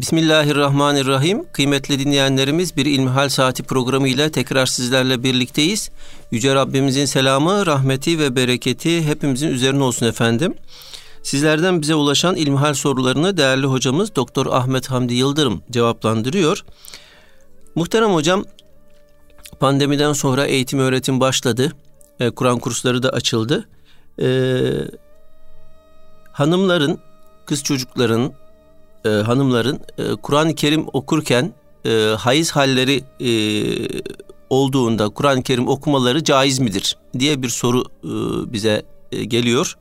Bismillahirrahmanirrahim. Kıymetli dinleyenlerimiz, bir İlmihal Saati programı ile tekrar sizlerle birlikteyiz. Yüce Rabbimizin selamı, rahmeti ve bereketi hepimizin üzerine olsun efendim. Sizlerden bize ulaşan ilmihal sorularını değerli hocamız Doktor Ahmet Hamdi Yıldırım cevaplandırıyor. Muhterem hocam, pandemiden sonra eğitim öğretim başladı. Kur'an kursları da açıldı. Hanımların, kız çocukların, hanımların Kur'an-ı Kerim okurken hayız halleri olduğunda Kur'an-ı Kerim okumaları caiz midir diye bir soru bize geliyor.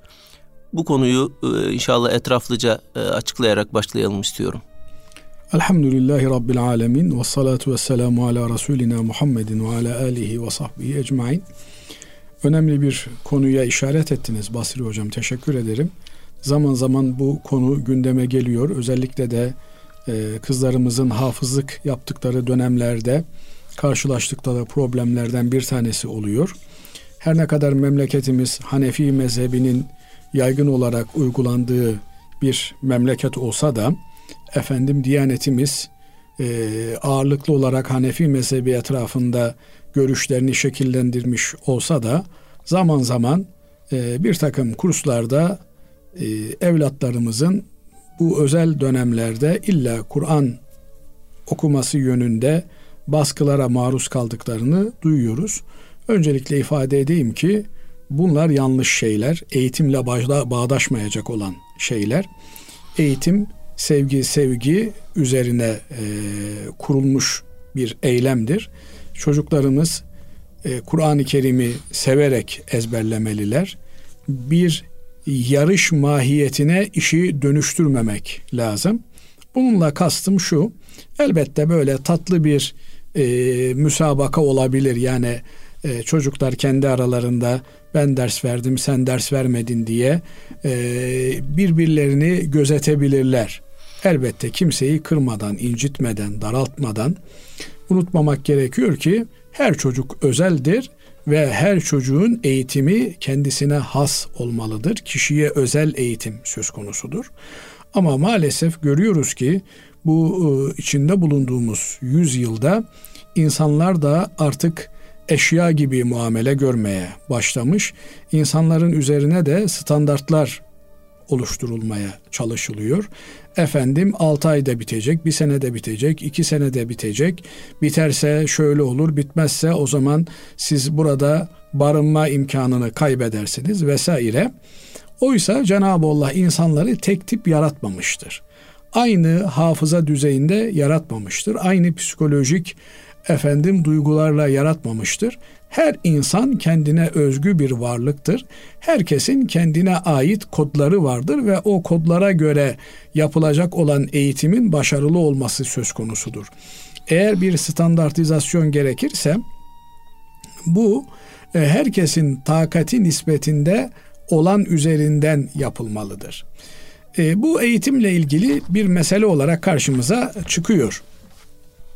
Bu konuyu inşallah etraflıca açıklayarak başlayalım istiyorum. Elhamdülillahi Rabbil Alemin ve salatu ve selamu ala Resulina Muhammedin ve ala alihi ve sahbihi ecmain. Önemli bir konuya işaret ettiniz Basri Hocam, teşekkür ederim. Zaman zaman bu konu gündeme geliyor. Özellikle de kızlarımızın hafızlık yaptıkları dönemlerde karşılaştıkları problemlerden bir tanesi oluyor. Her ne kadar memleketimiz Hanefi mezhebinin yaygın olarak uygulandığı bir memleket olsa da efendim Diyanetimiz ağırlıklı olarak Hanefi mezhebi etrafında görüşlerini şekillendirmiş olsa da zaman zaman bir takım kurslarda evlatlarımızın bu özel dönemlerde illa Kur'an okuması yönünde baskılara maruz kaldıklarını duyuyoruz. Öncelikle ifade edeyim ki bunlar yanlış şeyler, eğitimle bağdaşmayacak olan şeyler. Eğitim sevgi üzerine kurulmuş bir eylemdir. Çocuklarımız Kur'an-ı Kerim'i severek ezberlemeliler. Bir yarış mahiyetine işi dönüştürmemek lazım. Bununla kastım şu, elbette böyle tatlı bir müsabaka olabilir. Yani çocuklar kendi aralarında ben ders verdim, sen ders vermedin diye birbirlerini gözetebilirler. Elbette kimseyi kırmadan, incitmeden, daraltmadan. Unutmamak gerekiyor ki her çocuk özeldir ve her çocuğun eğitimi kendisine has olmalıdır. Kişiye özel eğitim söz konusudur. Ama maalesef görüyoruz ki bu içinde bulunduğumuz yüzyılda insanlar da artık eşya gibi muamele görmeye başlamış. İnsanların üzerine de standartlar oluşturulmaya çalışılıyor. Efendim 6 ayda bitecek, 1 senede bitecek, 2 senede bitecek. Biterse şöyle olur, bitmezse o zaman siz burada barınma imkanını kaybedersiniz vesaire. Oysa Cenab-ı Allah insanları tek tip yaratmamıştır. Aynı hafıza düzeyinde yaratmamıştır. Aynı psikolojik duygularla yaratmamıştır. Her insan kendine özgü bir varlıktır. Herkesin kendine ait kodları vardır ve o kodlara göre yapılacak olan eğitimin başarılı olması söz konusudur. Eğer bir standartizasyon gerekirse bu herkesin takati nispetinde olan üzerinden yapılmalıdır. Bu eğitimle ilgili bir mesele olarak karşımıza çıkıyor.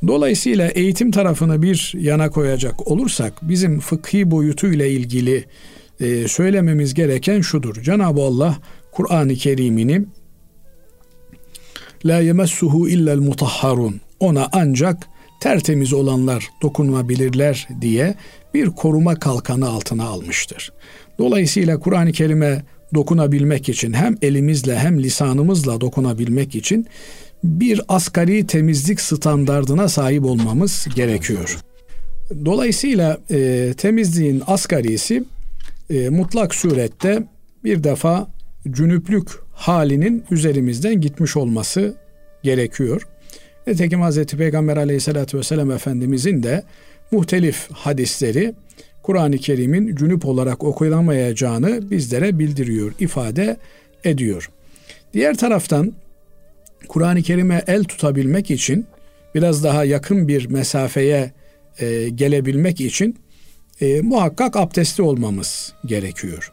Dolayısıyla eğitim tarafını bir yana koyacak olursak bizim fıkhi boyutuyla ilgili söylememiz gereken şudur. Cenab-ı Allah Kur'an-ı Kerim'ini لَا يَمَسُّهُ اِلَّا الْمُطَحَّرُونَ ona ancak tertemiz olanlar dokunabilirler diye bir koruma kalkanı altına almıştır. Dolayısıyla Kur'an-ı Kerim'e dokunabilmek için hem elimizle hem lisanımızla dokunabilmek için bir asgari temizlik standardına sahip olmamız gerekiyor. Dolayısıyla temizliğin asgarisi mutlak surette bir defa cünüplük halinin üzerimizden gitmiş olması gerekiyor. Nitekim Hazreti Peygamber Aleyhisselatü Vesselam Efendimizin de muhtelif hadisleri Kur'an-ı Kerim'in cünüp olarak okunamayacağını bizlere bildiriyor, ifade ediyor. Diğer taraftan Kur'an-ı Kerim'e el tutabilmek için, biraz daha yakın bir mesafeye gelebilmek için muhakkak abdestli olmamız gerekiyor.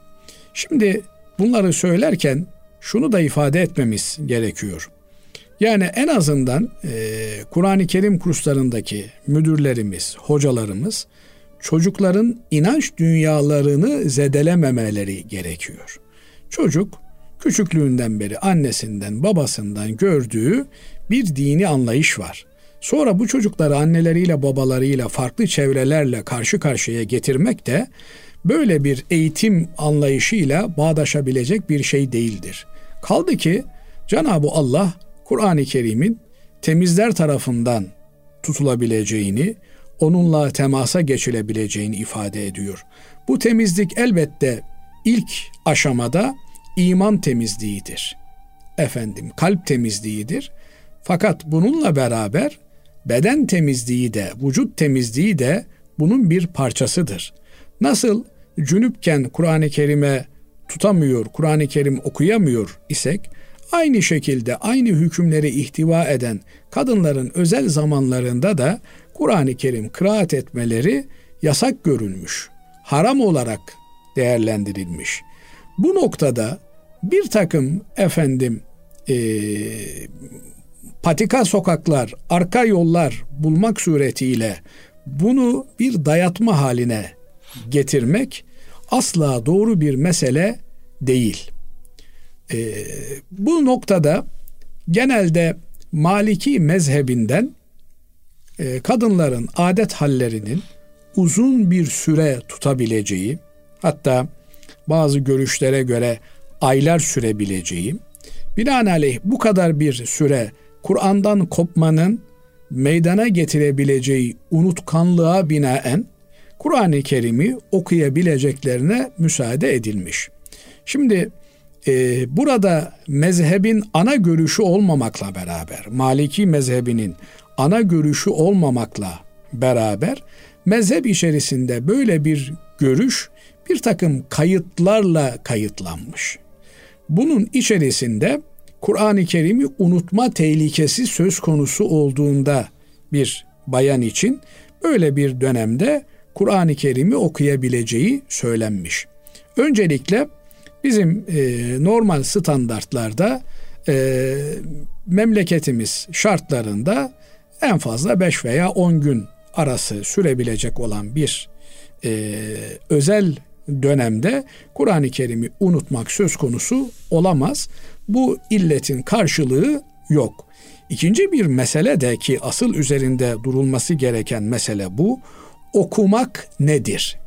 Şimdi bunları söylerken şunu da ifade etmemiz gerekiyor. Yani en azından Kur'an-ı Kerim kurslarındaki müdürlerimiz, hocalarımız çocukların inanç dünyalarını zedelememeleri gerekiyor. Çocuk Küçüklüğünden beri annesinden, babasından gördüğü bir dini anlayış var. Sonra bu çocukları anneleriyle, babalarıyla, farklı çevrelerle karşı karşıya getirmek de böyle bir eğitim anlayışıyla bağdaşabilecek bir şey değildir. Kaldı ki Cenab-ı Allah Kur'an-ı Kerim'in temizler tarafından tutulabileceğini, onunla temasa geçilebileceğini ifade ediyor. Bu temizlik elbette ilk aşamada iman temizliğidir. Kalp temizliğidir. Fakat bununla beraber beden temizliği de, vücut temizliği de bunun bir parçasıdır. Nasıl cünüpken Kur'an-ı Kerim'e tutamıyor, Kur'an-ı Kerim okuyamıyor isek, aynı şekilde aynı hükümleri ihtiva eden kadınların özel zamanlarında da Kur'an-ı Kerim kıraat etmeleri yasak görülmüş, haram olarak değerlendirilmiş. Bu noktada bir takım patika sokaklar, arka yollar bulmak suretiyle bunu bir dayatma haline getirmek asla doğru bir mesele değil. Bu noktada genelde Maliki mezhebinden kadınların adet hallerinin uzun bir süre tutabileceği, hatta bazı görüşlere göre aylar sürebileceği, binaenaleyh bu kadar bir süre Kur'an'dan kopmanın meydana getirebileceği unutkanlığa binaen Kur'an-ı Kerim'i okuyabileceklerine müsaade edilmiş. Şimdi burada mezhebin ana görüşü olmamakla beraber, Maliki mezhebinin ana görüşü olmamakla beraber mezhep içerisinde böyle bir görüş bir takım kayıtlarla kayıtlanmış. Bunun içerisinde Kur'an-ı Kerim'i unutma tehlikesi söz konusu olduğunda bir bayan için böyle bir dönemde Kur'an-ı Kerim'i okuyabileceği söylenmiş. Öncelikle bizim normal standartlarda memleketimiz şartlarında en fazla 5 veya 10 gün arası sürebilecek olan bir özel dönemde Kur'an-ı Kerim'i unutmak söz konusu olamaz. Bu illetin karşılığı yok. İkinci bir mesele de ki asıl üzerinde durulması gereken mesele bu. Okumak nedir?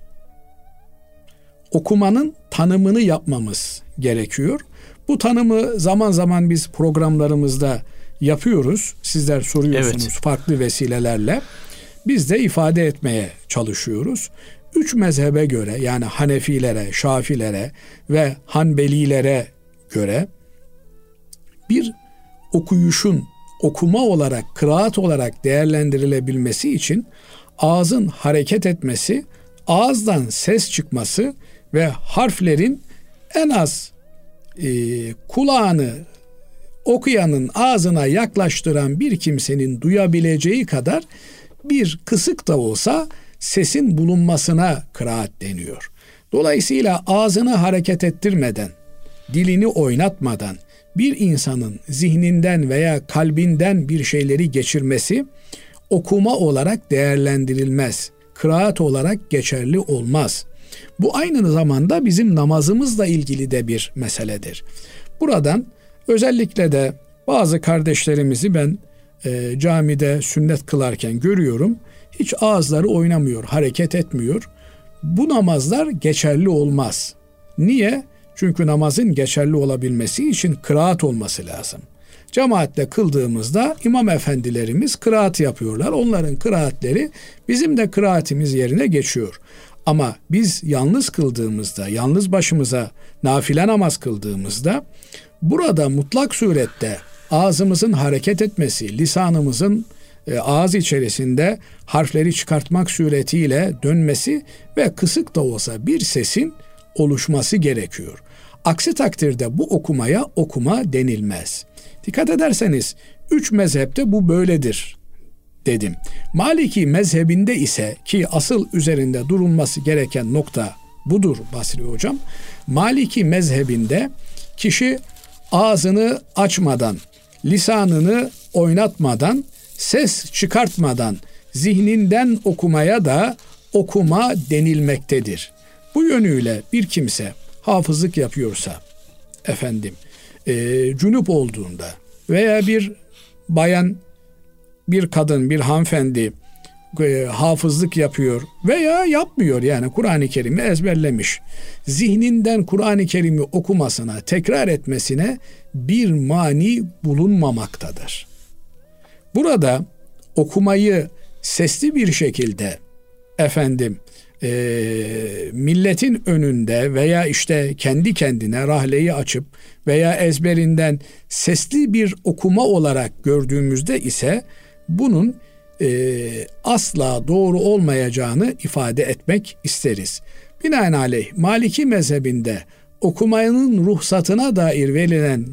Okumanın tanımını yapmamız gerekiyor. Bu tanımı zaman zaman biz programlarımızda yapıyoruz. Sizler soruyorsunuz farklı vesilelerle. Biz de ifade etmeye çalışıyoruz. 3 mezhebe göre, yani Hanefilere, Şafilere ve Hanbelilere göre bir okuyuşun okuma olarak, kıraat olarak değerlendirilebilmesi için ağzın hareket etmesi, ağızdan ses çıkması ve harflerin en az kulağını okuyanın ağzına yaklaştıran bir kimsenin duyabileceği kadar bir kısık da olsa sesin bulunmasına kıraat deniyor. Dolayısıyla ağzını hareket ettirmeden, dilini oynatmadan bir insanın zihninden veya kalbinden bir şeyleri geçirmesi okuma olarak değerlendirilmez. Kıraat olarak geçerli olmaz. Bu aynı zamanda bizim namazımızla ilgili de bir meseledir. Buradan özellikle de bazı kardeşlerimizi ben camide sünnet kılarken görüyorum. Hiç ağızları oynamıyor, hareket etmiyor. Bu namazlar geçerli olmaz. Niye? Çünkü namazın geçerli olabilmesi için kıraat olması lazım. Cemaatle kıldığımızda imam efendilerimiz kıraat yapıyorlar. Onların kıraatleri bizim de kıraatimiz yerine geçiyor. Ama biz yalnız kıldığımızda, yalnız başımıza nafile namaz kıldığımızda burada mutlak surette ağzımızın hareket etmesi, lisanımızın ağız içerisinde harfleri çıkartmak suretiyle dönmesi ve kısık da olsa bir sesin oluşması gerekiyor. Aksi takdirde bu okumaya okuma denilmez. Dikkat ederseniz 3 mezhepte bu böyledir dedim. Maliki mezhebinde ise ki asıl üzerinde durulması gereken nokta budur Basri hocam. Maliki mezhebinde kişi ağzını açmadan, lisanını oynatmadan, ses çıkartmadan zihninden okumaya da okuma denilmektedir. Bu yönüyle bir kimse hafızlık yapıyorsa, efendim cünüp olduğunda veya bir bayan, bir kadın, bir hanımefendi hafızlık yapıyor veya yapmıyor, yani Kur'an-ı Kerim'i ezberlemiş, zihninden Kur'an-ı Kerim'i okumasına, tekrar etmesine bir mani bulunmamaktadır. Burada okumayı sesli bir şekilde milletin önünde veya işte kendi kendine rahleyi açıp veya ezberinden sesli bir okuma olarak gördüğümüzde ise bunun asla doğru olmayacağını ifade etmek isteriz. Binaenaleyh Maliki mezhebinde okumanın ruhsatına dair verilen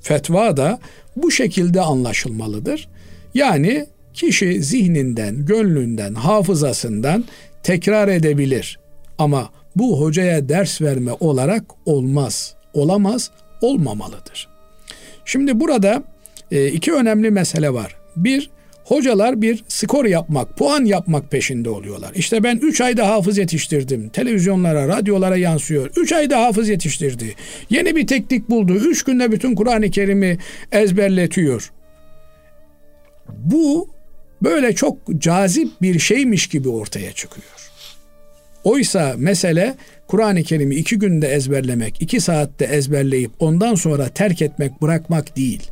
fetva da bu şekilde anlaşılmalıdır. Yani kişi zihninden, gönlünden, hafızasından tekrar edebilir. Ama bu hocaya ders verme olarak olmaz, olamaz, olmamalıdır. Şimdi burada iki önemli mesele var. Bir, hocalar bir skor yapmak, puan yapmak peşinde oluyorlar. İşte ben 3 ayda hafız yetiştirdim. Televizyonlara, radyolara yansıyor. 3 ayda hafız yetiştirdi. Yeni bir teknik buldu. 3 günde bütün Kur'an-ı Kerim'i ezberletiyor. Bu böyle çok cazip bir şeymiş gibi ortaya çıkıyor. Oysa mesele Kur'an-ı Kerim'i 2 günde ezberlemek, 2 saatte ezberleyip ondan sonra terk etmek, bırakmak değil.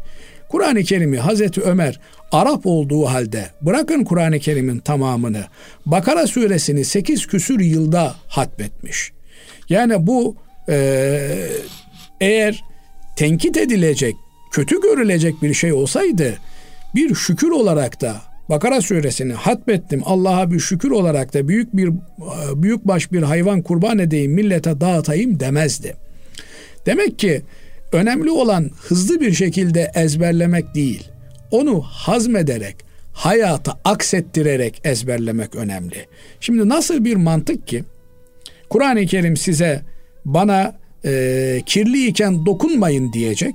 Kur'an-ı Kerim'i Hazreti Ömer Arap olduğu halde, bırakın Kur'an-ı Kerim'in tamamını, Bakara suresini 8 küsür yılda hatmetmiş. Yani bu eğer tenkit edilecek, kötü görülecek bir şey olsaydı, bir şükür olarak da Bakara suresini hatmettim, Allah'a bir şükür olarak da büyükbaş bir hayvan kurban edeyim, millete dağıtayım demezdi. Demek ki önemli olan hızlı bir şekilde ezberlemek değil, onu hazmederek, hayata aksettirerek ezberlemek önemli. Şimdi nasıl bir mantık ki, Kur'an-ı Kerim size bana kirliyken dokunmayın diyecek,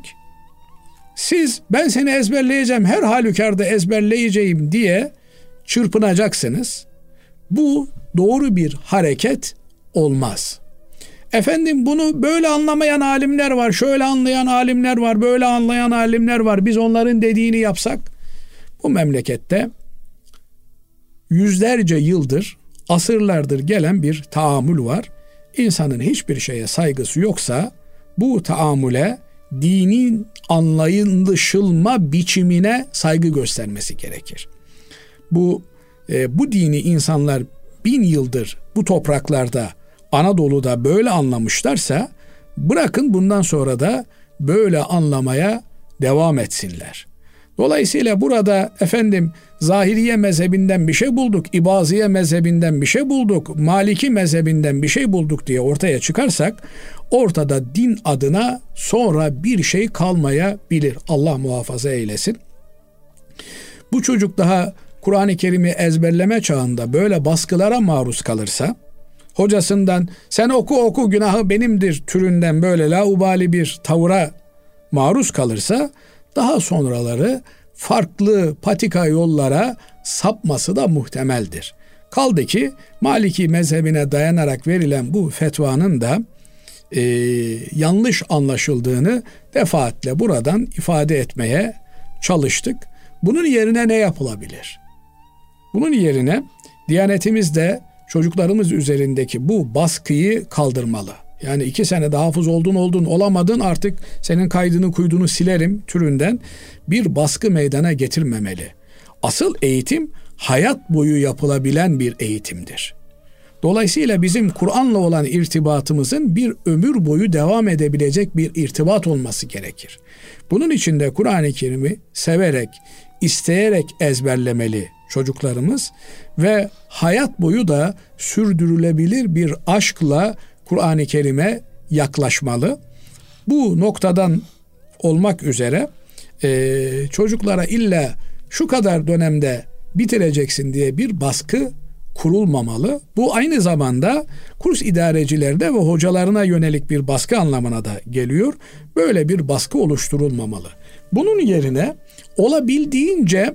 siz ben seni ezberleyeceğim, her halükarda ezberleyeceğim diye çırpınacaksınız. Bu doğru bir hareket olmaz. Efendim bunu böyle anlamayan alimler var, şöyle anlayan alimler var, böyle anlayan alimler var, biz onların dediğini yapsak, bu memlekette yüzlerce yıldır, asırlardır gelen bir taamül var. İnsanın hiçbir şeye saygısı yoksa, bu taamüle, dinin anlayışılma biçimine saygı göstermesi gerekir. Bu dini insanlar 1000 yıldır bu topraklarda, Anadolu'da böyle anlamışlarsa, bırakın bundan sonra da böyle anlamaya devam etsinler. Dolayısıyla burada Zahiriye mezhebinden bir şey bulduk, İbaziye mezhebinden bir şey bulduk, Maliki mezhebinden bir şey bulduk diye ortaya çıkarsak, ortada din adına sonra bir şey kalmayabilir. Allah muhafaza eylesin. Bu çocuk daha Kur'an-ı Kerim'i ezberleme çağında böyle baskılara maruz kalırsa, hocasından sen oku günahı benimdir türünden böyle laubali bir tavra maruz kalırsa, daha sonraları farklı patika yollara sapması da muhtemeldir. Kaldı ki Maliki mezhebine dayanarak verilen bu fetvanın da yanlış anlaşıldığını defaatle buradan ifade etmeye çalıştık. Bunun yerine ne yapılabilir? Bunun yerine Diyanetimiz de çocuklarımız üzerindeki bu baskıyı kaldırmalı. Yani 2 sene daha hafız oldun olamadın, artık senin kaydını kuydunu silerim türünden bir baskı meydana getirmemeli. Asıl eğitim hayat boyu yapılabilen bir eğitimdir. Dolayısıyla bizim Kur'an'la olan irtibatımızın bir ömür boyu devam edebilecek bir irtibat olması gerekir. Bunun için de Kur'an-ı Kerim'i severek, isteyerek ezberlemeli çocuklarımız ve hayat boyu da sürdürülebilir bir aşkla Kur'an-ı Kerim'e yaklaşmalı. Bu noktadan olmak üzere çocuklara illa şu kadar dönemde bitireceksin diye bir baskı kurulmamalı. Bu aynı zamanda kurs idarecilerine ve hocalarına yönelik bir baskı anlamına da geliyor. Böyle bir baskı oluşturulmamalı. Bunun yerine olabildiğince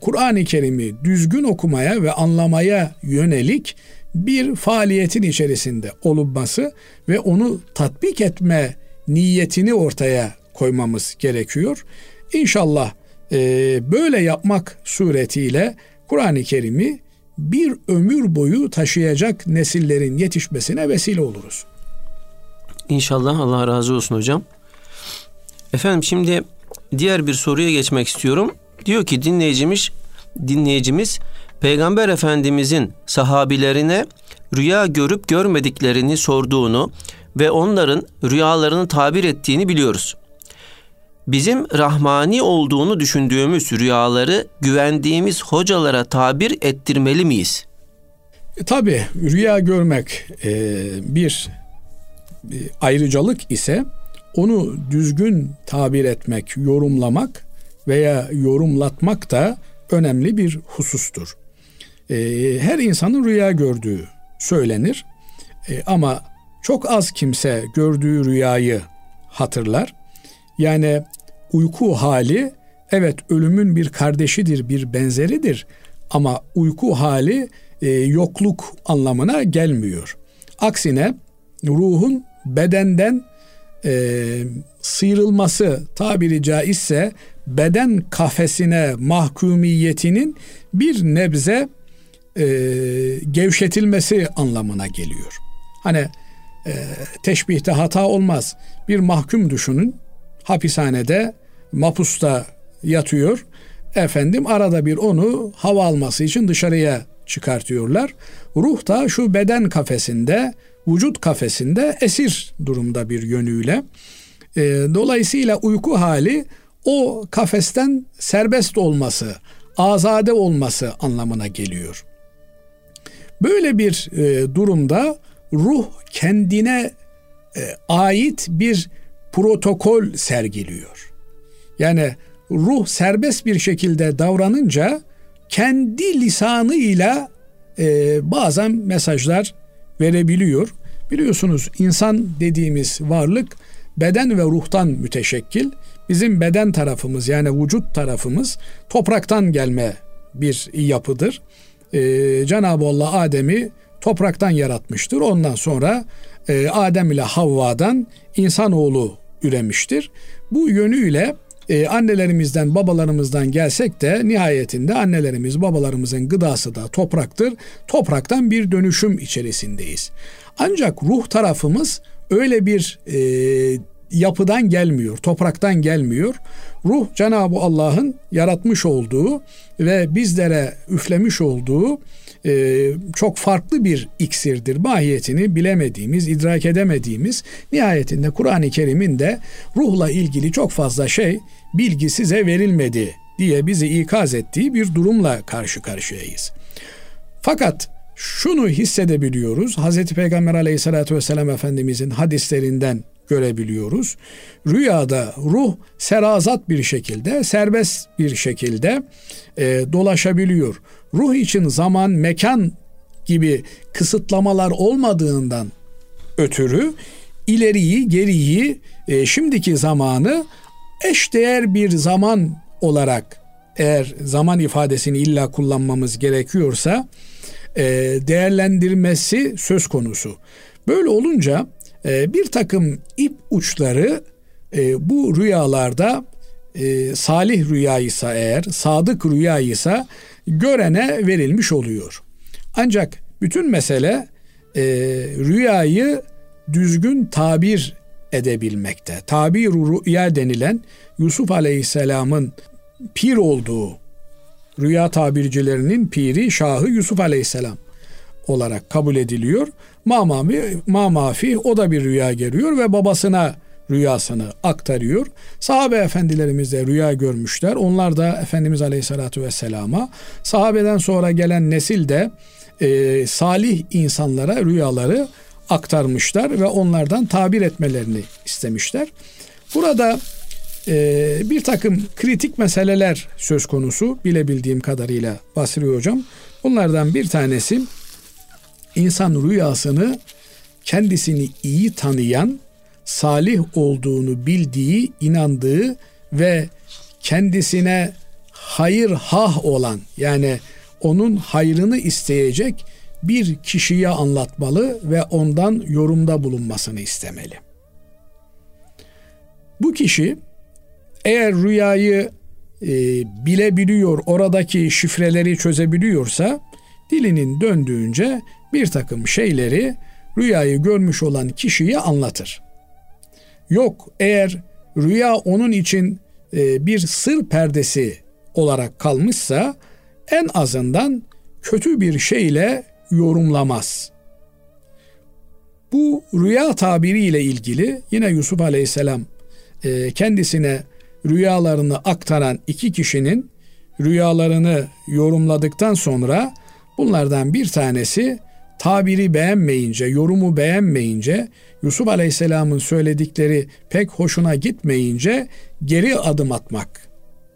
Kur'an-ı Kerim'i düzgün okumaya ve anlamaya yönelik bir faaliyetin içerisinde olunması ve onu tatbik etme niyetini ortaya koymamız gerekiyor. İnşallah böyle yapmak suretiyle Kur'an-ı Kerim'i bir ömür boyu taşıyacak nesillerin yetişmesine vesile oluruz. İnşallah, Allah razı olsun hocam. Efendim, şimdi diğer bir soruya geçmek istiyorum. Diyor ki dinleyicimiz Peygamber Efendimizin sahabilerine rüya görüp görmediklerini sorduğunu ve onların rüyalarını tabir ettiğini biliyoruz. Bizim rahmani olduğunu düşündüğümüz rüyaları güvendiğimiz hocalara tabir ettirmeli miyiz? Tabii rüya görmek bir ayrıcalık ise onu düzgün tabir etmek, yorumlamak veya yorumlatmak da önemli bir husustur. Her insanın rüya gördüğü söylenir ama çok az kimse gördüğü rüyayı hatırlar. Yani uyku hali, evet, ölümün bir kardeşidir, bir benzeridir ama uyku hali yokluk anlamına gelmiyor. Aksine ruhun bedenden sıyrılması, tabiri caizse beden kafesine mahkumiyetinin bir nebze gevşetilmesi anlamına geliyor. Hani teşbihte hata olmaz. Bir mahkum düşünün, hapishanede, mapusta yatıyor. Efendim, arada bir onu hava alması için dışarıya çıkartıyorlar. Ruh da şu beden kafesinde, vücut kafesinde esir durumda bir yönüyle. Dolayısıyla uyku hali o kafesten serbest olması, azade olması anlamına geliyor. Böyle bir durumda ruh kendine ait bir protokol sergiliyor. Yani ruh serbest bir şekilde davranınca kendi lisanıyla bazen mesajlar verebiliyor. Biliyorsunuz, insan dediğimiz varlık beden ve ruhtan müteşekkil. Bizim beden tarafımız, yani vücut tarafımız topraktan gelme bir yapıdır. Cenab-ı Allah Adem'i topraktan yaratmıştır. Ondan sonra Adem ile Havva'dan insanoğlu üremiştir. Bu yönüyle annelerimizden, babalarımızdan gelsek de nihayetinde annelerimiz, babalarımızın gıdası da topraktır. Topraktan bir dönüşüm içerisindeyiz. Ancak ruh tarafımız öyle bir yapıdan gelmiyor, topraktan gelmiyor. Ruh, Cenab-ı Allah'ın yaratmış olduğu ve bizlere üflemiş olduğu çok farklı bir iksirdir. Mahiyetini bilemediğimiz, idrak edemediğimiz, nihayetinde Kur'an-ı Kerim'in de ruhla ilgili çok fazla bilgi size verilmedi diye bizi ikaz ettiği bir durumla karşı karşıyayız. Fakat şunu hissedebiliyoruz, Hazreti Peygamber Aleyhisselatü Vesselam Efendimizin hadislerinden görebiliyoruz. Rüyada ruh serazat bir şekilde, serbest bir şekilde dolaşabiliyor. Ruh için zaman, mekan gibi kısıtlamalar olmadığından ötürü ileriyi, geriyi, şimdiki zamanı eşdeğer bir zaman olarak, eğer zaman ifadesini illa kullanmamız gerekiyorsa, değerlendirmesi söz konusu. Böyle olunca bir takım ip uçları bu rüyalarda salih rüya ise, eğer sadık rüya ise görene verilmiş oluyor. Ancak bütün mesele rüyayı düzgün tabir edebilmekte. Tabir-u rüya denilen, Yusuf Aleyhisselam'ın pir olduğu, rüya tabircilerinin piri, şahı Yusuf Aleyhisselam olarak kabul ediliyor. Mamafi o da bir rüya görüyor ve babasına rüyasını aktarıyor. Sahabe efendilerimiz de rüya görmüşler. Onlar da Efendimiz Aleyhisselatü Vesselam'a, sahabeden sonra gelen nesil de salih insanlara rüyaları aktarmışlar ve onlardan tabir etmelerini istemişler. Burada bir takım kritik meseleler söz konusu, bilebildiğim kadarıyla Basri hocam. Bunlardan bir tanesi, İnsan rüyasını kendisini iyi tanıyan, salih olduğunu bildiği, inandığı ve kendisine hayır hah olan, yani onun hayrını isteyecek bir kişiye anlatmalı ve ondan yorumda bulunmasını istemeli. Bu kişi eğer rüyayı bilebiliyor, oradaki şifreleri çözebiliyorsa dilinin döndüğünce bir takım şeyleri rüyayı görmüş olan kişiye anlatır. Yok, eğer rüya onun için bir sır perdesi olarak kalmışsa en azından kötü bir şeyle yorumlamaz. Bu rüya tabiriyle ilgili yine Yusuf Aleyhisselam kendisine rüyalarını aktaran iki kişinin rüyalarını yorumladıktan sonra bunlardan bir tanesi tabiri beğenmeyince, yorumu beğenmeyince, Yusuf Aleyhisselam'ın söyledikleri pek hoşuna gitmeyince geri adım atmak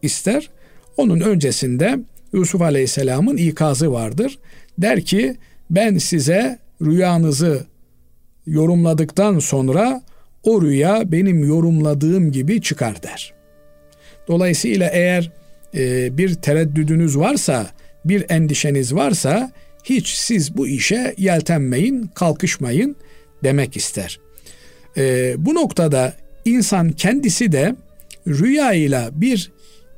ister. Onun öncesinde Yusuf Aleyhisselam'ın ikazı vardır. Der ki, ben size rüyanızı yorumladıktan sonra o rüya benim yorumladığım gibi çıkar der. Dolayısıyla eğer bir tereddüdünüz varsa, bir endişeniz varsa hiç siz bu işe yeltenmeyin, kalkışmayın demek ister. Bu noktada insan kendisi de rüyayla bir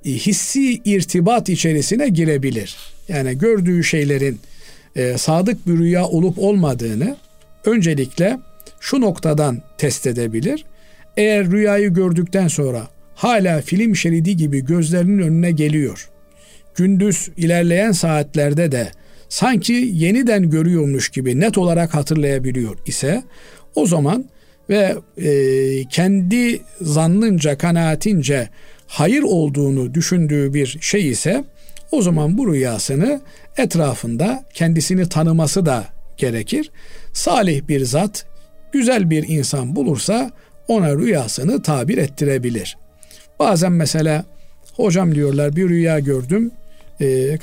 hissi irtibat içerisine girebilir. Yani gördüğü şeylerin sadık bir rüya olup olmadığını öncelikle şu noktadan test edebilir. Eğer rüyayı gördükten sonra hala film şeridi gibi gözlerinin önüne geliyor, gündüz ilerleyen saatlerde de sanki yeniden görüyormuş gibi net olarak hatırlayabiliyor ise, o zaman ve kendi zannınca, kanaatince hayır olduğunu düşündüğü bir şey ise, o zaman bu rüyasını etrafında kendisini tanıması da gerekir. Salih bir zat, güzel bir insan bulursa ona rüyasını tabir ettirebilir. Bazen mesela hocam diyorlar, bir rüya gördüm.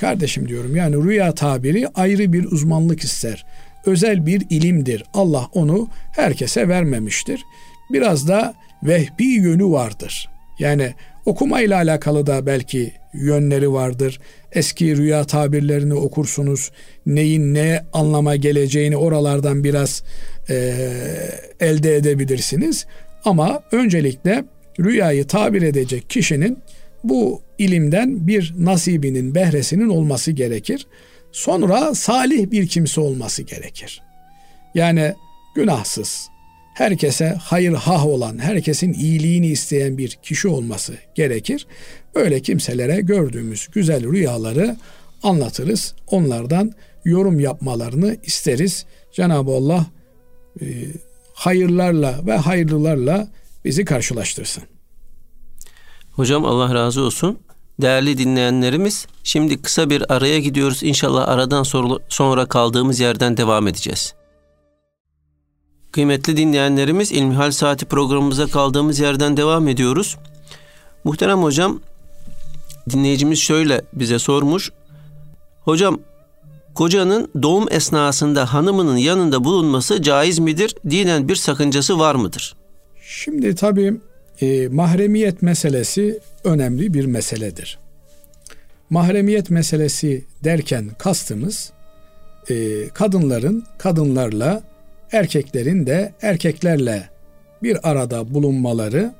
Kardeşim diyorum, yani rüya tabiri ayrı bir uzmanlık ister. Özel bir ilimdir. Allah onu herkese vermemiştir. Biraz da vehbi yönü vardır. Yani okumayla alakalı da belki yönleri vardır. Eski rüya tabirlerini okursunuz. Neyin ne anlama geleceğini oralardan biraz elde edebilirsiniz. Ama öncelikle rüyayı tabir edecek kişinin bu ilimden bir nasibinin, behresinin olması gerekir. Sonra salih bir kimse olması gerekir. Yani günahsız, herkese hayırhah olan, herkesin iyiliğini isteyen bir kişi olması gerekir. Böyle kimselere gördüğümüz güzel rüyaları anlatırız. Onlardan yorum yapmalarını isteriz. Cenab-ı Allah hayırlarla ve hayırlılarla bizi karşılaştırsın. Hocam Allah razı olsun. Değerli dinleyenlerimiz, şimdi kısa bir araya gidiyoruz. İnşallah aradan sonra kaldığımız yerden devam edeceğiz. Kıymetli dinleyenlerimiz, İlmihal Saati programımıza kaldığımız yerden devam ediyoruz. Muhterem hocam, dinleyicimiz şöyle bize sormuş. Hocam, kocanın doğum esnasında hanımının yanında bulunması caiz midir? Dinen bir sakıncası var mıdır? Şimdi tabii mahremiyet meselesi önemli bir meseledir. Mahremiyet meselesi derken kastımız kadınların kadınlarla, erkeklerin de erkeklerle bir arada bulunmaları,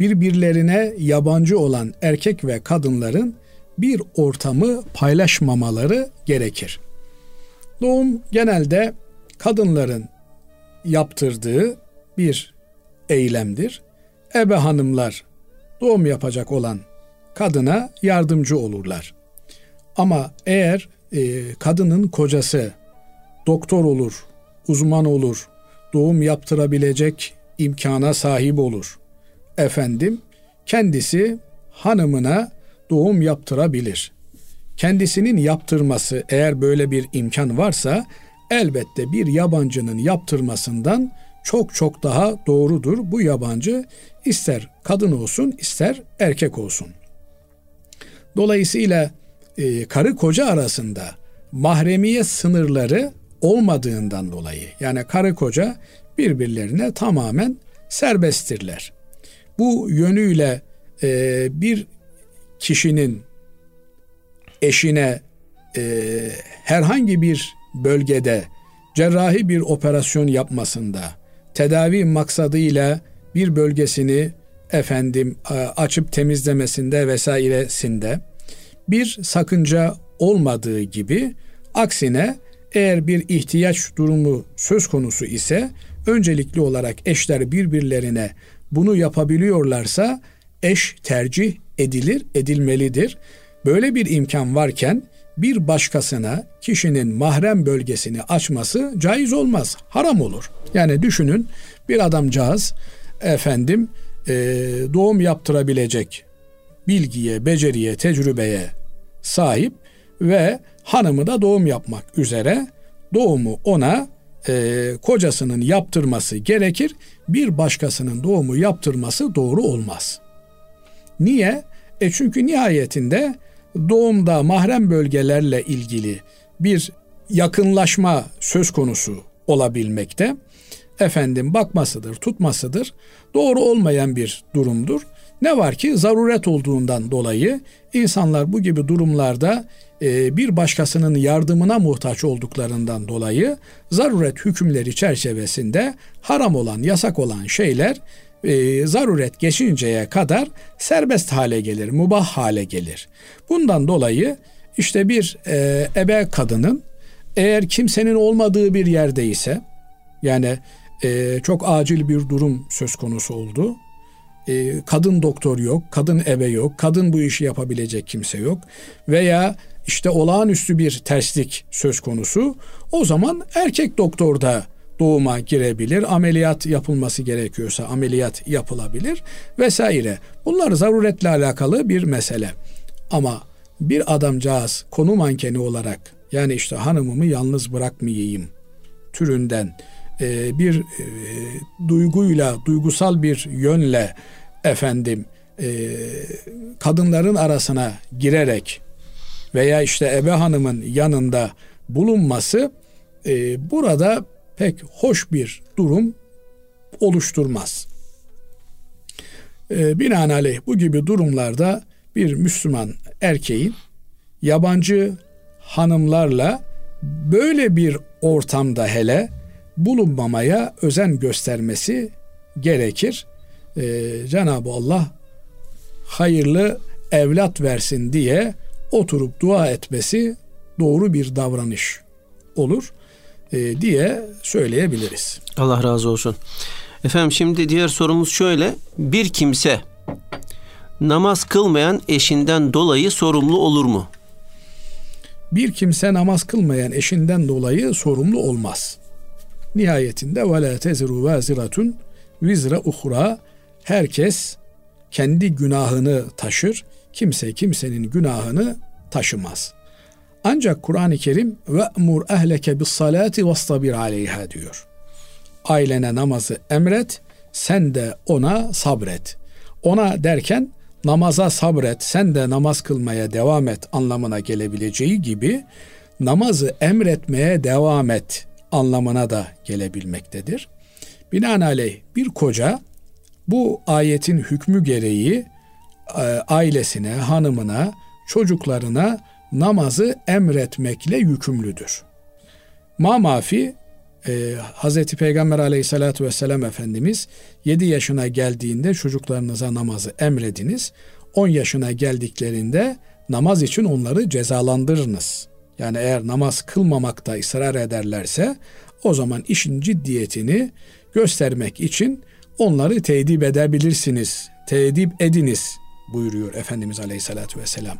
birbirlerine yabancı olan erkek ve kadınların bir ortamı paylaşmamaları gerekir. Doğum genelde kadınların yaptırdığı bir eylemdir. Ebe hanımlar doğum yapacak olan kadına yardımcı olurlar. Ama eğer kadının kocası doktor olur, uzman olur, doğum yaptırabilecek imkana sahip olur, kendisi hanımına doğum yaptırabilir. Kendisinin yaptırması, eğer böyle bir imkan varsa, elbette bir yabancının yaptırmasından çok çok daha doğrudur. Bu yabancı ister kadın olsun, ister erkek olsun. Dolayısıyla karı koca arasında mahremiyet sınırları olmadığından dolayı, yani karı koca birbirlerine tamamen serbesttirler. Bu yönüyle bir kişinin eşine herhangi bir bölgede cerrahi bir operasyon yapmasında, tedavi maksadıyla bir bölgesini efendim açıp temizlemesinde vesairesinde bir sakınca olmadığı gibi, aksine eğer bir ihtiyaç durumu söz konusu ise öncelikli olarak eşler birbirlerine bunu yapabiliyorlarsa eş tercih edilir, edilmelidir. Böyle bir imkan varken bir başkasına kişinin mahrem bölgesini açması caiz olmaz, haram olur. Yani düşünün, bir adamcağız doğum yaptırabilecek bilgiye, beceriye, tecrübeye sahip ve hanımı da doğum yapmak üzere, doğumu ona kocasının yaptırması gerekir. Bir başkasının doğumu yaptırması doğru olmaz. Niye? Çünkü nihayetinde doğumda mahrem bölgelerle ilgili bir yakınlaşma söz konusu olabilmekte. Bakmasıdır, tutmasıdır. Doğru olmayan bir durumdur. Ne var ki zaruret olduğundan dolayı insanlar bu gibi durumlarda bir başkasının yardımına muhtaç olduklarından dolayı zaruret hükümleri çerçevesinde haram olan, yasak olan şeyler zaruret geçinceye kadar serbest hale gelir, mubah hale gelir. Bundan dolayı işte bir ebe kadının eğer kimsenin olmadığı bir yerde ise, yani çok acil bir durum söz konusu oldu, kadın doktor yok, kadın ebe yok, kadın bu işi yapabilecek kimse yok veya işte olağanüstü bir terslik söz konusu, o zaman erkek doktor da doğuma girebilir, ameliyat yapılması gerekiyorsa ameliyat yapılabilir vesaire. Bunlar zaruretle alakalı bir mesele. Ama bir adamcağız konu mankeni olarak, yani işte hanımımı yalnız bırakmayayım türünden bir duyguyla, duygusal bir yönle kadınların arasına girerek veya işte ebe hanımın yanında bulunması burada pek hoş bir durum oluşturmaz. Binaenaleyh bu gibi durumlarda bir Müslüman erkeğin yabancı hanımlarla böyle bir ortamda hele bulunmamaya özen göstermesi gerekir. Cenab-ı Allah hayırlı evlat versin diye oturup dua etmesi doğru bir davranış olur diye söyleyebiliriz. Allah razı olsun. Efendim, şimdi diğer sorumuz şöyle. Bir kimse namaz kılmayan eşinden dolayı sorumlu olur mu? Bir kimse namaz kılmayan eşinden dolayı sorumlu olmaz. Nihayetinde وَلَا تَزِرُ وَازِرَةٌ وِزْرَ اُخْرَى, herkes kendi günahını taşır. Kimse kimsenin günahını taşımaz. Ancak Kur'an-ı Kerim وَأْمُرْ اَهْلَكَ بِالصَّلَاةِ وَاسْتَبِرْ عَلَيْهَا diyor. Ailene namazı emret, sen de ona sabret. Ona derken namaza sabret, sen de namaz kılmaya devam et anlamına gelebileceği gibi namazı emretmeye devam et anlamına da gelebilmektedir. Binaenaleyh bir koca bu ayetin hükmü gereği ailesine, hanımına, çocuklarına namazı emretmekle yükümlüdür. Mamafi Hazreti Peygamber Aleyhisselatü Vesselam Efendimiz 7 yaşına geldiğinde çocuklarınıza namazı emrediniz, 10 yaşına geldiklerinde namaz için onları cezalandırınız. Yani eğer namaz kılmamakta ısrar ederlerse o zaman işin ciddiyetini göstermek için onları tedip edebilirsiniz, tedip ediniz buyuruyor Efendimiz Aleyhisselatü Vesselam.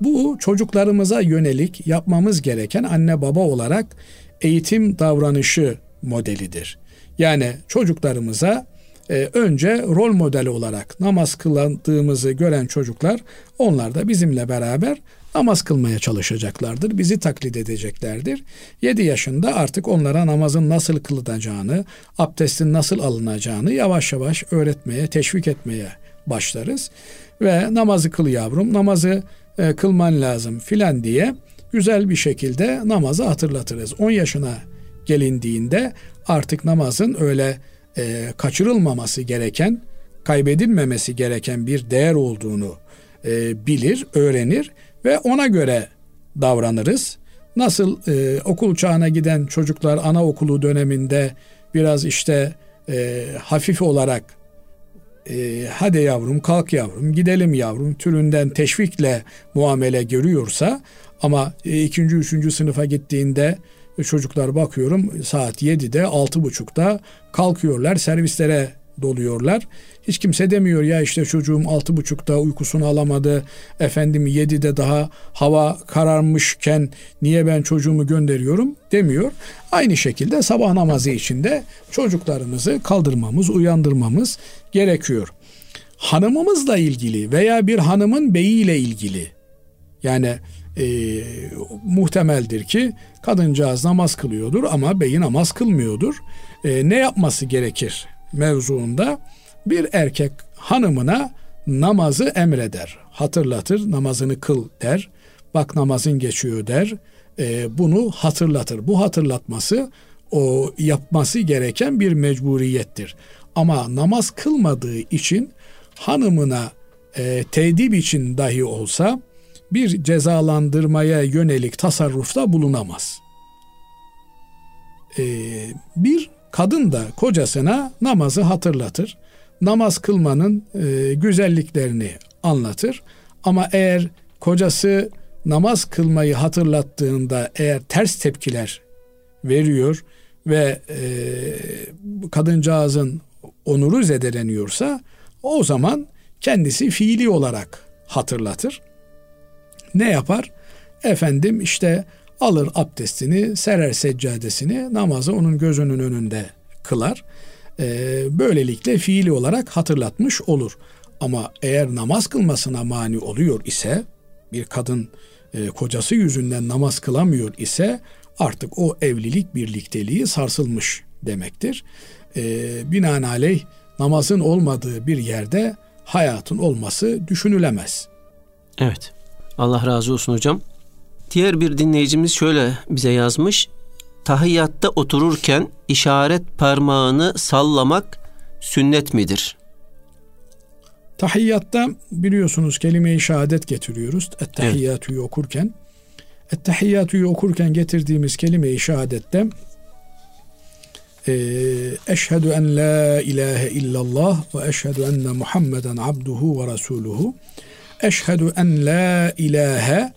Bu çocuklarımıza yönelik yapmamız gereken anne baba olarak eğitim davranışı modelidir. Yani çocuklarımıza önce rol modeli olarak namaz kıldığımızı gören çocuklar, onlar da bizimle beraber namaz kılmaya çalışacaklardır. Bizi taklit edeceklerdir. 7 yaşında artık onlara namazın nasıl kılınacağını, abdestin nasıl alınacağını yavaş yavaş öğretmeye, teşvik etmeye başlarız. Ve namazı kıl yavrum, namazı kılman lazım filan diye güzel bir şekilde namazı hatırlatırız. 10 yaşına gelindiğinde artık namazın öyle kaçırılmaması gereken, kaybedilmemesi gereken bir değer olduğunu bilir, öğrenir ve ona göre davranırız. Nasıl okul çağına giden çocuklar anaokulu döneminde biraz hafif olarak hadi yavrum, kalk yavrum, gidelim yavrum türünden teşvikle muamele görüyorsa, ama ikinci, üçüncü sınıfa gittiğinde çocuklar bakıyorum saat 7'de 6.30'da kalkıyorlar, servislere doluyorlar. Hiç kimse demiyor ya işte çocuğum 6.30'da uykusunu alamadı, efendim 7'de daha hava kararmışken niye ben çocuğumu gönderiyorum demiyor. Aynı şekilde sabah namazı içinde çocuklarımızı kaldırmamız, uyandırmamız gerekiyor. Hanımımızla ilgili veya bir hanımın beyiyle ilgili, yani muhtemeldir ki kadıncağız namaz kılıyordur ama beyi namaz kılmıyordur. Ne yapması gerekir mevzuunda bir erkek hanımına namazı emreder, hatırlatır, namazını kıl der, bak namazın geçiyor der, bunu hatırlatır. Bu hatırlatması o yapması gereken bir mecburiyettir. Ama namaz kılmadığı için hanımına tedip için dahi olsa bir cezalandırmaya yönelik tasarrufta bulunamaz. Bir kadın da kocasına namazı hatırlatır, namaz kılmanın güzelliklerini anlatır. Ama eğer kocası namaz kılmayı hatırlattığında eğer ters tepkiler veriyor ve kadıncağızın onuru zedeleniyorsa, o zaman kendisi fiili olarak hatırlatır. Ne yapar? Efendim işte alır abdestini, serer seccadesini, namazı onun gözünün önünde kılar. Böylelikle fiili olarak hatırlatmış olur. Ama eğer namaz kılmasına mani oluyor ise, bir kadın kocası yüzünden namaz kılamıyor ise, artık o evlilik birlikteliği sarsılmış demektir. Binaenaleyh namazın olmadığı bir yerde hayatın olması düşünülemez. Evet. Allah razı olsun hocam. Diğer bir dinleyicimiz şöyle bize yazmış. Tahiyyatta otururken işaret parmağını sallamak sünnet midir? Tahiyyatta biliyorsunuz kelime-i şehadet getiriyoruz. Et-Tahiyyatü'yü okurken. Et-Tahiyyatü'yü okurken getirdiğimiz kelime-i şehadette Eşhedü en la ilahe illallah ve eşhedü enne Muhammeden abduhu ve rasuluhu. Eşhedü en la ilahe,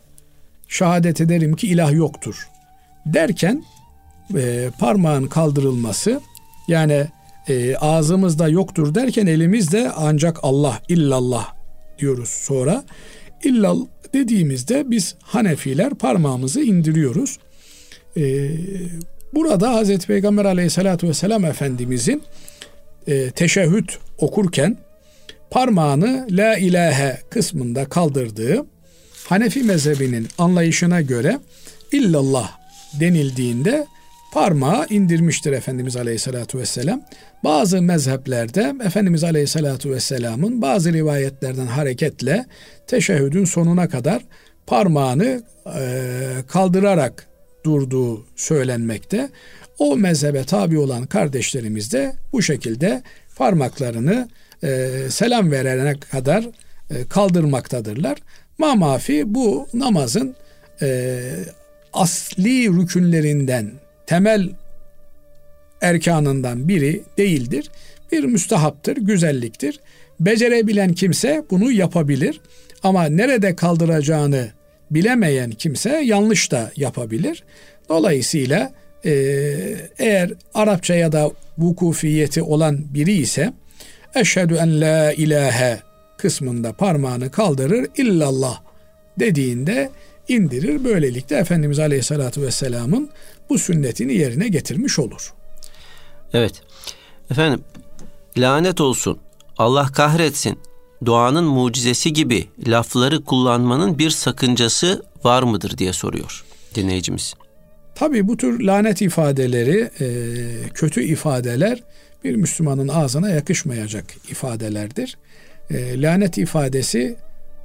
şehadet ederim ki ilah yoktur derken parmağın kaldırılması, yani ağzımızda yoktur derken elimizde ancak Allah, illallah diyoruz sonra. İllallah dediğimizde biz Hanefiler parmağımızı indiriyoruz. Burada Hazreti Peygamber aleyhissalatü vesselam Efendimizin teşehhüd okurken parmağını la ilahe kısmında kaldırdığı, Hanefi mezhebinin anlayışına göre illallah denildiğinde parmağı indirmiştir Efendimiz Aleyhisselatü Vesselam. Bazı mezheplerde Efendimiz Aleyhisselatü Vesselam'ın bazı rivayetlerden hareketle teşehhüdün sonuna kadar parmağını kaldırarak durduğu söylenmekte. O mezhebe tabi olan kardeşlerimiz de bu şekilde parmaklarını selam verene kadar kaldırmaktadırlar. Mamafi bu namazın asli rükünlerinden, temel erkanından biri değildir. Bir müstehaptır, güzelliktir. Becerebilen kimse bunu yapabilir. Ama nerede kaldıracağını bilemeyen kimse yanlış da yapabilir. Dolayısıyla eğer Arapçaya da vukufiyeti olan biri ise Eşhedü en la ilahe kısmında parmağını kaldırır, illallah dediğinde indirir. Böylelikle Efendimiz Aleyhisselatü Vesselam'ın bu sünnetini yerine getirmiş olur. Evet. Efendim, lanet olsun, Allah kahretsin, duanın mucizesi gibi lafları kullanmanın bir sakıncası var mıdır diye soruyor dinleyicimiz. Tabii bu tür lanet ifadeleri, kötü ifadeler bir Müslümanın ağzına yakışmayacak ifadelerdir. Lanet ifadesi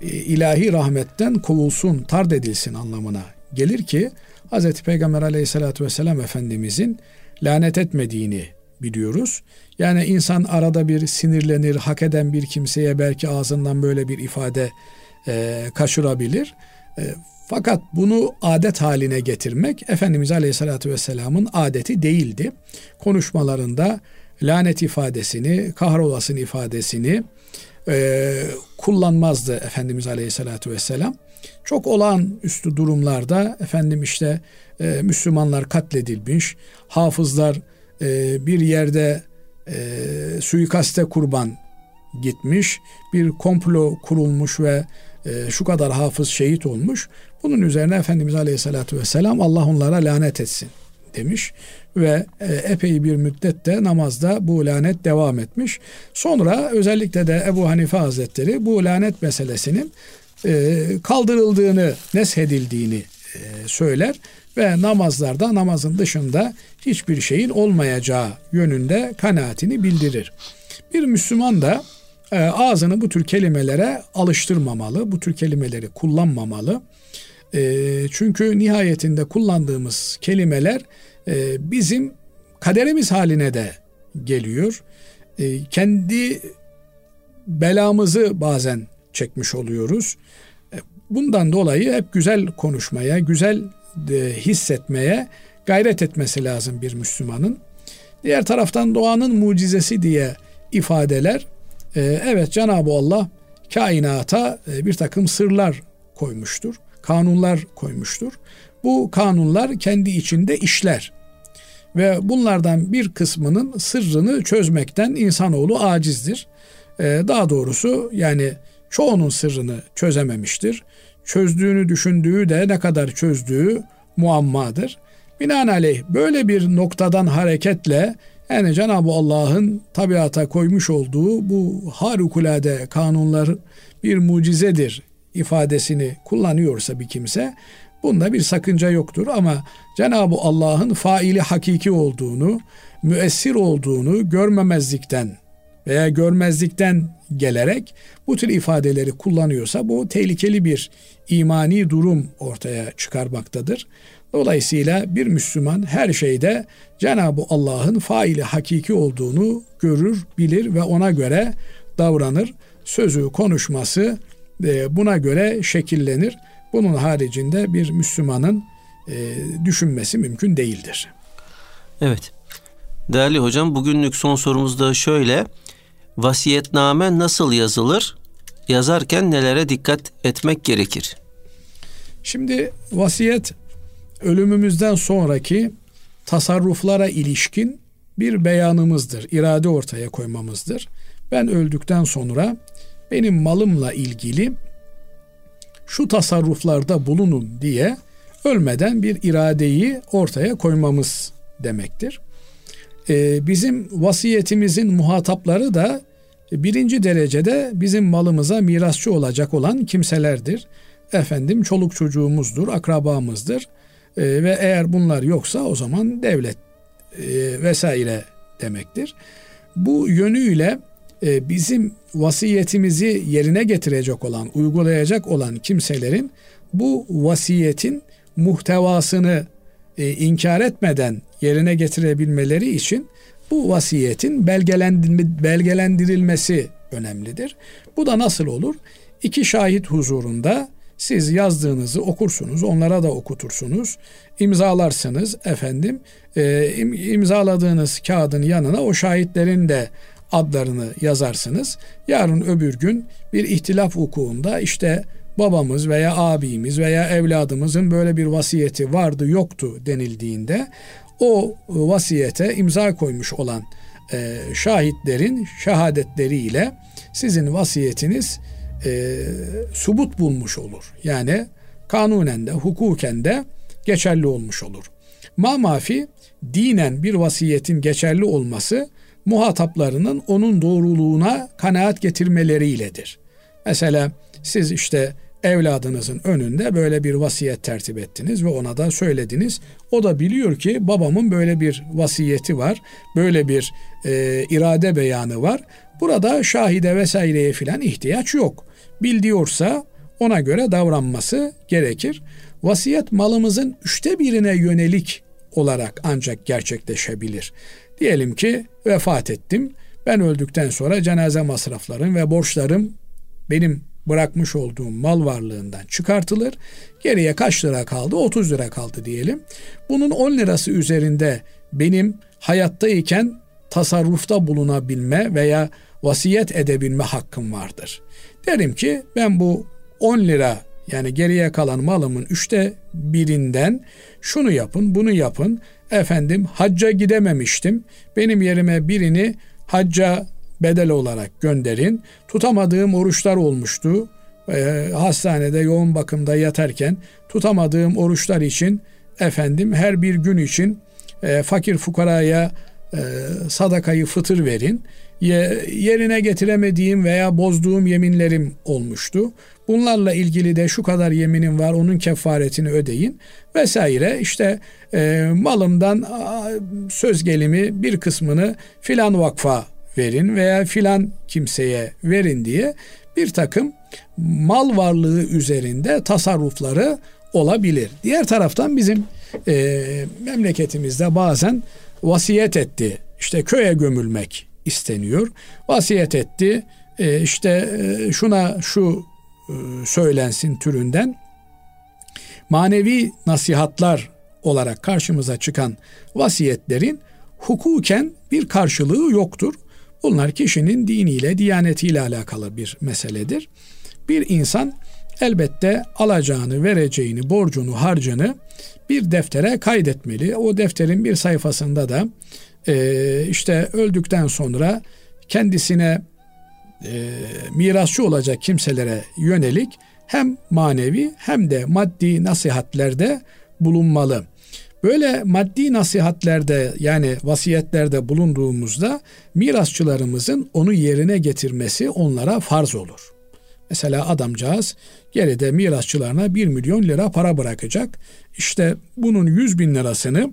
ilahi rahmetten kovulsun, tard edilsin anlamına gelir ki Hazreti Peygamber aleyhissalatü vesselam Efendimizin lanet etmediğini biliyoruz. Yani insan arada bir sinirlenir, hak eden bir kimseye belki ağzından böyle bir ifade kaçırabilir. Fakat bunu adet haline getirmek Efendimiz aleyhissalatü vesselamın adeti değildi. Konuşmalarında lanet ifadesini, kahrolasın ifadesini kullanmazdı Efendimiz Aleyhisselatü Vesselam. Çok olağanüstü durumlarda efendim işte Müslümanlar katledilmiş, hafızlar bir yerde suikaste kurban gitmiş, bir komplo kurulmuş ve şu kadar hafız şehit olmuş. Bunun üzerine Efendimiz Aleyhisselatü Vesselam Allah onlara lanet etsin demiş ve epey bir müddet de namazda bu lanet devam etmiş. Sonra özellikle de Ebu Hanife Hazretleri bu lanet meselesinin kaldırıldığını, neshedildiğini söyler ve namazlarda, namazın dışında hiçbir şeyin olmayacağı yönünde kanaatini bildirir. Bir Müslüman da ağzını bu tür kelimelere alıştırmamalı, bu tür kelimeleri kullanmamalı. Çünkü nihayetinde kullandığımız kelimeler bizim kaderimiz haline de geliyor. Kendi belamızı bazen çekmiş oluyoruz. Bundan dolayı hep güzel konuşmaya, güzel hissetmeye gayret etmesi lazım bir Müslümanın. Diğer taraftan doğanın mucizesi diye ifadeler, evet Cenab-ı Allah kainata bir takım sırlar koymuştur, kanunlar koymuştur. Bu kanunlar kendi içinde işler ve bunlardan bir kısmının sırrını çözmekten insanoğlu acizdir. Daha doğrusu yani çoğunun sırrını çözememiştir. Çözdüğünü düşündüğü de ne kadar çözdüğü muammadır. Binaenaleyh böyle bir noktadan hareketle yani Cenab-ı Allah'ın tabiata koymuş olduğu bu harikulade kanunlar bir mucizedir ifadesini kullanıyorsa bir kimse bunda bir sakınca yoktur. Ama Cenab-ı Allah'ın faili hakiki olduğunu, müessir olduğunu görmemezlikten veya görmezlikten gelerek bu tür ifadeleri kullanıyorsa bu tehlikeli bir imani durum ortaya çıkarmaktadır. Dolayısıyla bir Müslüman her şeyde Cenab-ı Allah'ın faili hakiki olduğunu görür, bilir ve ona göre davranır. Sözü, konuşması buna göre şekillenir. Bunun haricinde bir Müslümanın düşünmesi mümkün değildir. Evet. Değerli hocam, bugünlük son sorumuz da şöyle. Vasiyetname nasıl yazılır? Yazarken nelere dikkat etmek gerekir? Şimdi vasiyet ölümümüzden sonraki tasarruflara ilişkin bir beyanımızdır. İrade ortaya koymamızdır. Ben öldükten sonra benim malımla ilgili şu tasarruflarda bulunun diye ölmeden bir iradeyi ortaya koymamız demektir. Bizim vasiyetimizin muhatapları da birinci derecede bizim malımıza mirasçı olacak olan kimselerdir. Efendim çoluk çocuğumuzdur, akrabamızdır ve eğer bunlar yoksa o zaman devlet vesaire demektir. Bu yönüyle bizim vasiyetimizi yerine getirecek olan, uygulayacak olan kimselerin bu vasiyetin muhtevasını inkar etmeden yerine getirebilmeleri için bu vasiyetin belgelendirilmesi önemlidir. Bu da nasıl olur? İki şahit huzurunda siz yazdığınızı okursunuz, onlara da okutursunuz, imzalarsınız efendim. İmzaladığınız kağıdın yanına o şahitlerin de adlarını yazarsınız. Yarın öbür gün bir ihtilaf hukukunda işte babamız veya abimiz veya evladımızın böyle bir vasiyeti vardı yoktu denildiğinde o vasiyete imza koymuş olan şahitlerin şehadetleriyle sizin vasiyetiniz subut bulmuş olur. Yani kanunen de hukuken de geçerli olmuş olur. Mamafi dinen bir vasiyetin geçerli olması muhataplarının onun doğruluğuna kanaat getirmeleriyledir. Mesela siz işte evladınızın önünde böyle bir vasiyet tertip ettiniz ve ona da söylediniz. O da biliyor ki babamın böyle bir vasiyeti var, böyle bir irade beyanı var. Burada şahide vesaireye filan ihtiyaç yok. Biliyorsa ona göre davranması gerekir. Vasiyet malımızın 1/3'üne yönelik olarak ancak gerçekleşebilir. Diyelim ki vefat ettim. Ben öldükten sonra cenaze masraflarım ve borçlarım benim bırakmış olduğum mal varlığından çıkartılır. Geriye kaç lira kaldı? 30 lira kaldı diyelim. Bunun 10 lirası üzerinde benim hayattayken tasarrufta bulunabilme veya vasiyet edebilme hakkım vardır. Derim ki ben bu 10 lira yani geriye kalan malımın 1/3'inden şunu yapın, bunu yapın. Efendim hacca gidememiştim. Benim yerime birini hacca bedel olarak gönderin. Tutamadığım oruçlar olmuştu. Hastanede yoğun bakımda yatarken tutamadığım oruçlar için efendim her bir gün için fakir fukaraya sadakayı fıtır verin. Yerine getiremediğim veya bozduğum yeminlerim olmuştu. Bunlarla ilgili de şu kadar yeminim var, onun kefaretini ödeyin vesaire. İşte malımdan söz gelimi bir kısmını filan vakfa verin veya filan kimseye verin diye bir takım mal varlığı üzerinde tasarrufları olabilir. Diğer taraftan bizim memleketimizde bazen vasiyet etti. İşte köye gömülmek isteniyor. Vasiyet etti. İşte şuna şu söylensin türünden manevi nasihatlar olarak karşımıza çıkan vasiyetlerin hukuken bir karşılığı yoktur. Bunlar kişinin diniyle, diyanetiyle alakalı bir meseledir. Bir insan elbette alacağını, vereceğini, borcunu, harcını bir deftere kaydetmeli. O defterin bir sayfasında da işte öldükten sonra kendisine mirasçı olacak kimselere yönelik hem manevi hem de maddi nasihatlerde bulunmalı. Böyle maddi nasihatlerde yani vasiyetlerde bulunduğumuzda mirasçılarımızın onu yerine getirmesi onlara farz olur. Mesela adamcağız geride mirasçılarına 1 milyon lira para bırakacak. İşte bunun 100 bin lirasını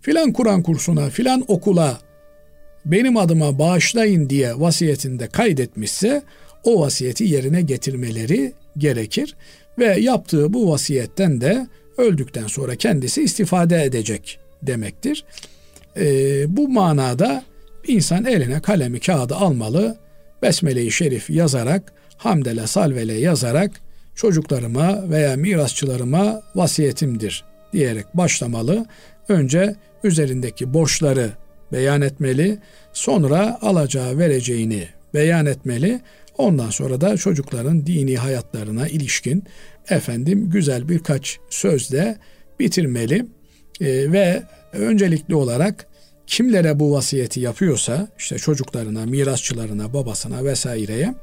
filan Kur'an kursuna, filan okula benim adıma bağışlayın diye vasiyetinde kaydetmişse o vasiyeti yerine getirmeleri gerekir. Ve yaptığı bu vasiyetten de öldükten sonra kendisi istifade edecek demektir. Bu manada insan eline kalemi kağıdı almalı, Besmele-i Şerif yazarak, Hamdele Salvele yazarak çocuklarıma veya mirasçılarıma vasiyetimdir diyerek başlamalı. Önce üzerindeki borçları beyan etmeli, sonra alacağı vereceğini beyan etmeli. Ondan sonra da çocukların dini hayatlarına ilişkin güzel birkaç sözle bitirmeli ve öncelikli olarak kimlere bu vasiyeti yapıyorsa işte çocuklarına, mirasçılarına, babasına vesaireye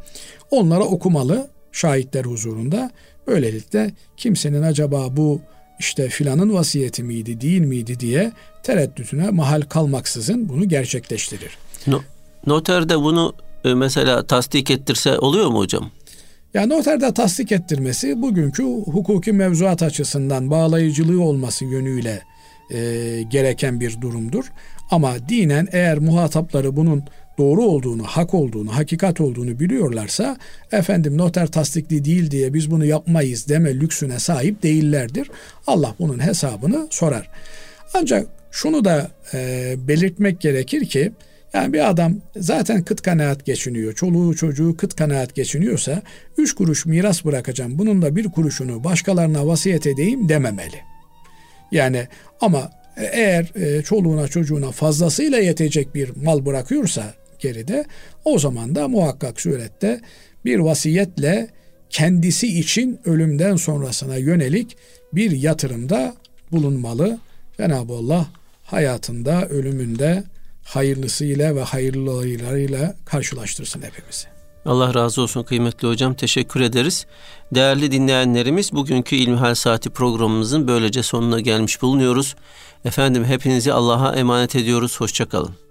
onlara okumalı şahitler huzurunda. Böylelikle kimsenin acaba bu işte filanın vasiyeti miydi, değil miydi diye tereddütüne mahal kalmaksızın bunu gerçekleştirir. Noter de bunu mesela tasdik ettirse oluyor mu hocam? Yani noterde tasdik ettirmesi bugünkü hukuki mevzuat açısından bağlayıcılığı olması yönüyle gereken bir durumdur. Ama dinen eğer muhatapları bunun doğru olduğunu, hak olduğunu, hakikat olduğunu biliyorlarsa noter tasdikli değil diye biz bunu yapmayız deme lüksüne sahip değillerdir. Allah bunun hesabını sorar. Ancak şunu da belirtmek gerekir ki yani bir adam zaten kıt kanaat geçiniyor. Çoluğu çocuğu kıt kanaat geçiniyorsa 3 kuruş miras bırakacağım. Bunun da 1 kuruşunu başkalarına vasiyet edeyim dememeli. Yani ama eğer çoluğuna çocuğuna fazlasıyla yetecek bir mal bırakıyorsa geride o zaman da muhakkak surette bir vasiyetle kendisi için ölümden sonrasına yönelik bir yatırımda bulunmalı. Cenab-ı Allah hayatında, ölümünde hayırlısıyla ve hayırlılarıyla karşılaştırsın hepimizi. Allah razı olsun kıymetli hocam. Teşekkür ederiz. Değerli dinleyenlerimiz, bugünkü İlmihal Saati programımızın böylece sonuna gelmiş bulunuyoruz. Hepinizi Allah'a emanet ediyoruz. Hoşça kalın.